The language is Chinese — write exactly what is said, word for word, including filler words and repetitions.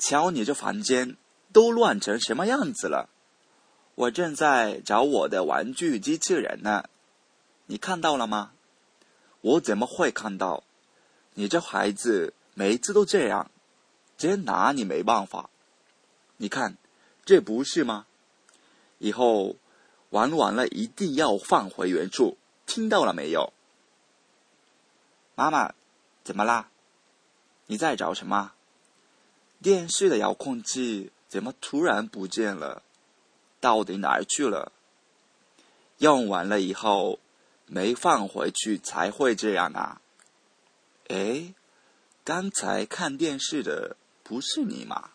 瞧你这房间都乱成什么样子了，我正在找我的玩具机器人呢，你看到了吗？我怎么会看到？你这孩子每次都这样，真拿你没办法。你看，这不是吗？以后玩完了一定要放回原处，听到了没有？妈妈，怎么啦？你在找什么？电视的遥控器怎么突然不见了？到底哪儿去了？用完了以后没放回去才会这样啊！诶，刚才看电视的不是你吗？